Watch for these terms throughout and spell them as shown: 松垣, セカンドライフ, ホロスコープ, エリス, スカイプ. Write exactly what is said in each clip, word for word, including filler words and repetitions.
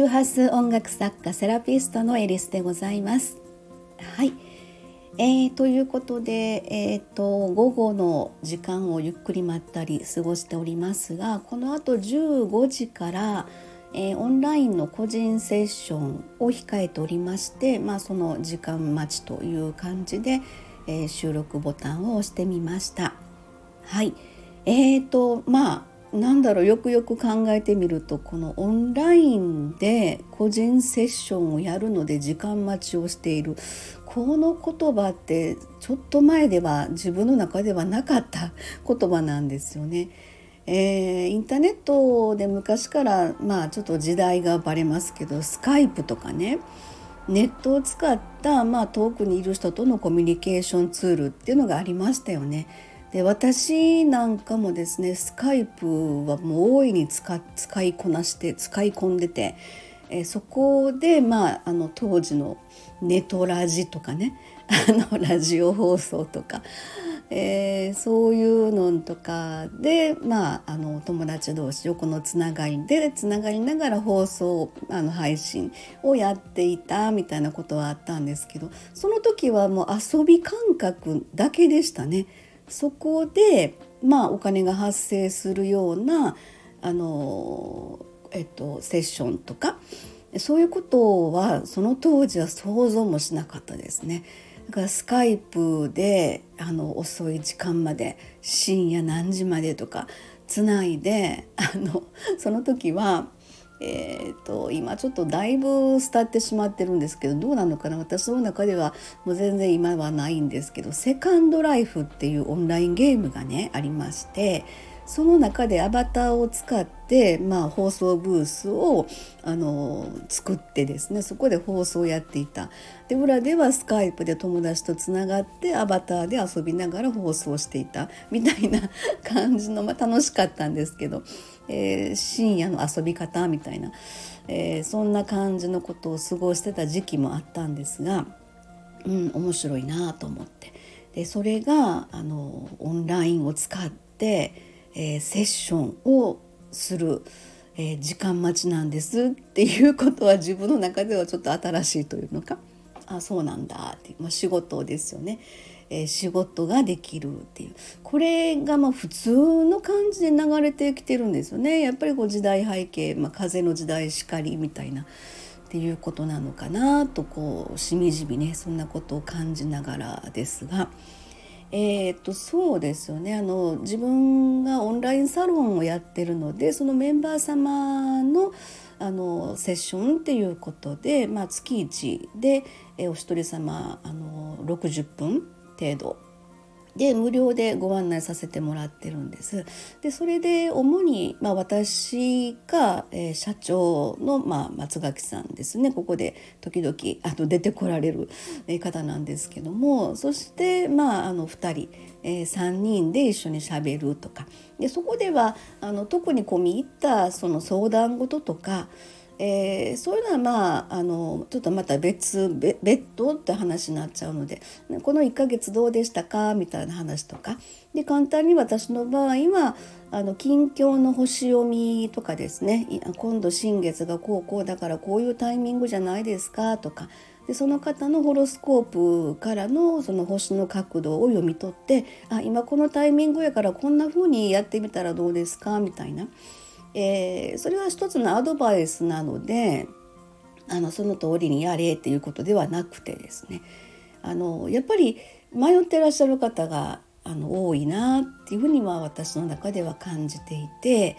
周波数音楽作家セラピストのエリスでございます。はい、えー、ということで、えー、と午後の時間をゆっくりまったり過ごしておりますが、このあとじゅうごじから、えー、オンラインの個人セッションを控えておりまして、まあ、その時間待ちという感じで、えー、収録ボタンを押してみました。はい、えーとまあなんだろう、よくよく考えてみると、このオンラインで個人セッションをやるので時間待ちをしている、この言葉ってちょっと前では自分の中ではなかった言葉なんですよね。えー、インターネットで昔から、まあ、ちょっと時代がバレますけど、スカイプとかね、ネットを使った、まあ、遠くにいる人とのコミュニケーションツールっていうのがありましたよね。で、私なんかもですね、スカイプはもう大いに 使, 使いこなして使い込んでて、えそこで、まあ、あの当時のネトラジとかね、あのラジオ放送とか、えー、そういうのとかで、まあ、あの友達同士横のつながりでつながりながら放送、あの配信をやっていたみたいなことはあったんですけど、その時はもう遊び感覚だけでしたね。そこで、まあ、お金が発生するようなあの、えっと、セッションとかそういうことはその当時は想像もしなかったですね。だからスカイプであの遅い時間まで深夜何時までとかつないで、あのその時は、えー、と今ちょっとだいぶ廃ってしまってるんですけど、どうなのかな、私の中ではもう全然今はないんですけど、セカンドライフっていうオンラインゲームがねありまして、その中でアバターを使って、まあ、放送ブースをあの作ってですね、そこで放送をやっていた。で、裏ではスカイプで友達とつながってアバターで遊びながら放送していたみたいな感じの、まあ、楽しかったんですけど、えー、深夜の遊び方みたいな、えー、そんな感じのことを過ごしてた時期もあったんですが、うん、面白いなと思って、でそれがあのオンラインを使ってえー、セッションをする、えー、時間待ちなんですっていうことは、自分の中ではちょっと新しいというのか、あ、そうなんだって、まあ、仕事ですよね、えー、仕事ができるっていう、これがまあ普通の感じで流れてきてるんですよね。やっぱりこう時代背景、まあ、風の時代しかりみたいなっていうことなのかなと、こうしみじみね、そんなことを感じながらですが、えー、っとそうですよね、あの自分がオンラインサロンをやってるので、そのメンバー様の、あのセッションっていうことで、まあ、月いちで、えお一人様あのろくじゅっぷん程度で無料でご案内させてもらってるんです。でそれで主に、まあ、私か、えー、社長の、まあ、松垣さんですね、ここで時々あと出てこられる方なんですけども、そして、まあ、あのふたり、えー、さんにんで一緒にしゃべるとかで、そこではあの特に込み入ったその相談事とか、えー、そういうのは、まあ、あのちょっとまた別別途って話になっちゃうので、このいっかげつどうでしたかみたいな話とかで、簡単に私の場合はあの近況の星読みとかですね、今度新月がこうこうだからこういうタイミングじゃないですかとかで、その方のホロスコープからのその星の角度を読み取って、あ、今このタイミングやからこんな風にやってみたらどうですかみたいな。えー、それは一つのアドバイスなので、あのその通りにやれっていうことではなくてですね、あのやっぱり迷ってらっしゃる方があの多いなっていうふうには私の中では感じていて、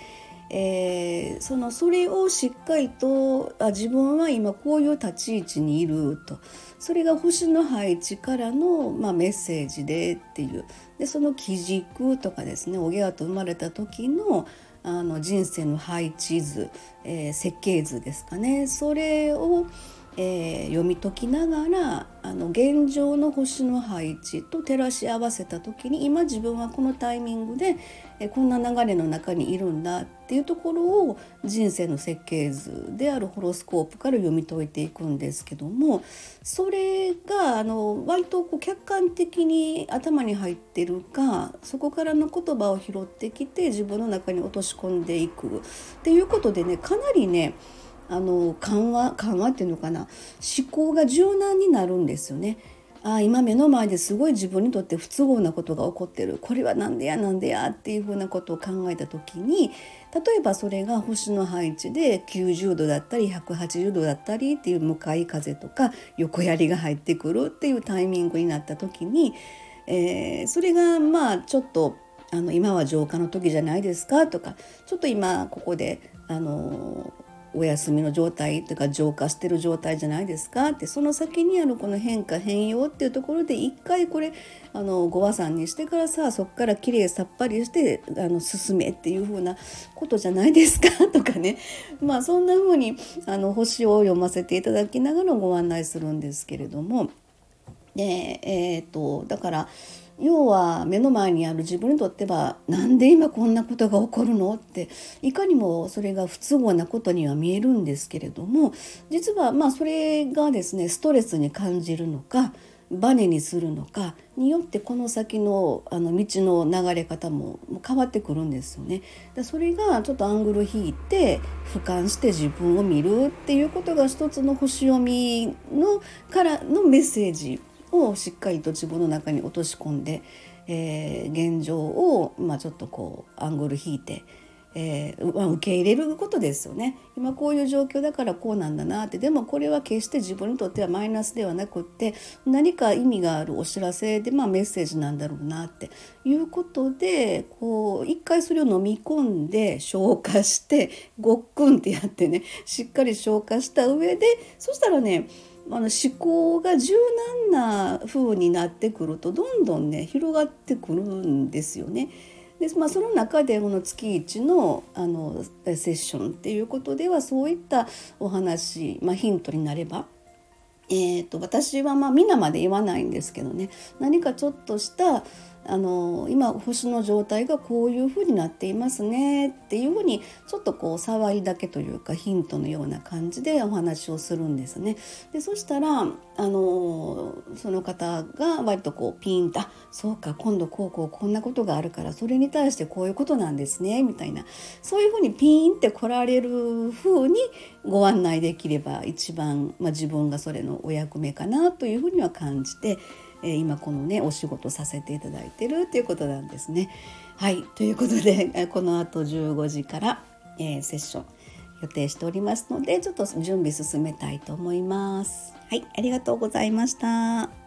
えー、そのそれをしっかりと、あ、自分は今こういう立ち位置にいると、それが星の配置からの、まあ、メッセージでっていうで、その基軸とかですね、おぎゃーと生まれた時のあの人生の配置図、えー、設計図ですかね、それを、えー、読み解きながら、あの現状の星の配置と照らし合わせた時に、今自分はこのタイミングで、えー、こんな流れの中にいるんだっていうところを人生の設計図であるホロスコープから読み解いていくんですけども、それがあの割とこう客観的に頭に入ってるか、そこからの言葉を拾ってきて自分の中に落とし込んでいくっていうことでね、かなりね、あの緩和緩和っていうのかな、思考が柔軟になるんですよね。ああ今目の前ですごい自分にとって不都合なことが起こってる、これはなんでやなんでやっていうふうなことを考えた時に、例えばそれが星の配置できゅうじゅうどだったりひゃくはちじゅうどだったりっていう向かい風とか横槍が入ってくるっていうタイミングになった時に、えー、それがまあちょっとあの今は浄化の時じゃないですかとか、ちょっと今ここであのーお休みの状態とか浄化してる状態じゃないですかって、その先にあるこの変化変容っていうところで一回これあのご和算にしてからさ、そこからきれいさっぱりしてあの進めっていう風なことじゃないですかとかね、まあそんな風にあの星を読ませていただきながらご案内するんですけれども、でえー、っとだから要は目の前にある自分にとってはなんで今こんなことが起こるのっていかにもそれが不都合なことには見えるんですけれども、実はまあそれがですねストレスに感じるのかバネにするのかによってこの先のあの道の流れ方も変わってくるんですよね。でそれがちょっとアングル引いて俯瞰して自分を見るっていうことが一つの星読みのからのメッセージをしっかりと自分の中に落とし込んで、えー、現状を、まあ、ちょっとこうアングル引いて、えーまあ、受け入れることですよね。今こういう状況だからこうなんだなって、でもこれは決して自分にとってはマイナスではなくって、何か意味があるお知らせで、まあ、メッセージなんだろうなっていうことで、こう一回それを飲み込んで消化してごっくんってやってね、しっかり消化した上で、そしたらねあの思考が柔軟な風になってくるとどんどんね広がってくるんですよね。で、まあ、その中でこの月一の、あのセッションっていうことではそういったお話、まあ、ヒントになれば、えー、と私はまあ皆まで言わないんですけどね、何かちょっとしたあの今星の状態がこういうふうになっていますねっていうふうにちょっとこう触りだけというかヒントのような感じでお話をするんですね。でそしたらあのその方が割とこうピンと、そうか今度こうこうこんなことがあるからそれに対してこういうことなんですねみたいな、そういうふうにピンって来られるふうにご案内できれば一番、まあ、自分がそれのお役目かなというふうには感じて、今このねお仕事させていただいてるということなんですね。はい、ということでこの後じゅうごじから、えー、セッション予定しておりますので、ちょっと準備進めたいと思います。はい、ありがとうございました。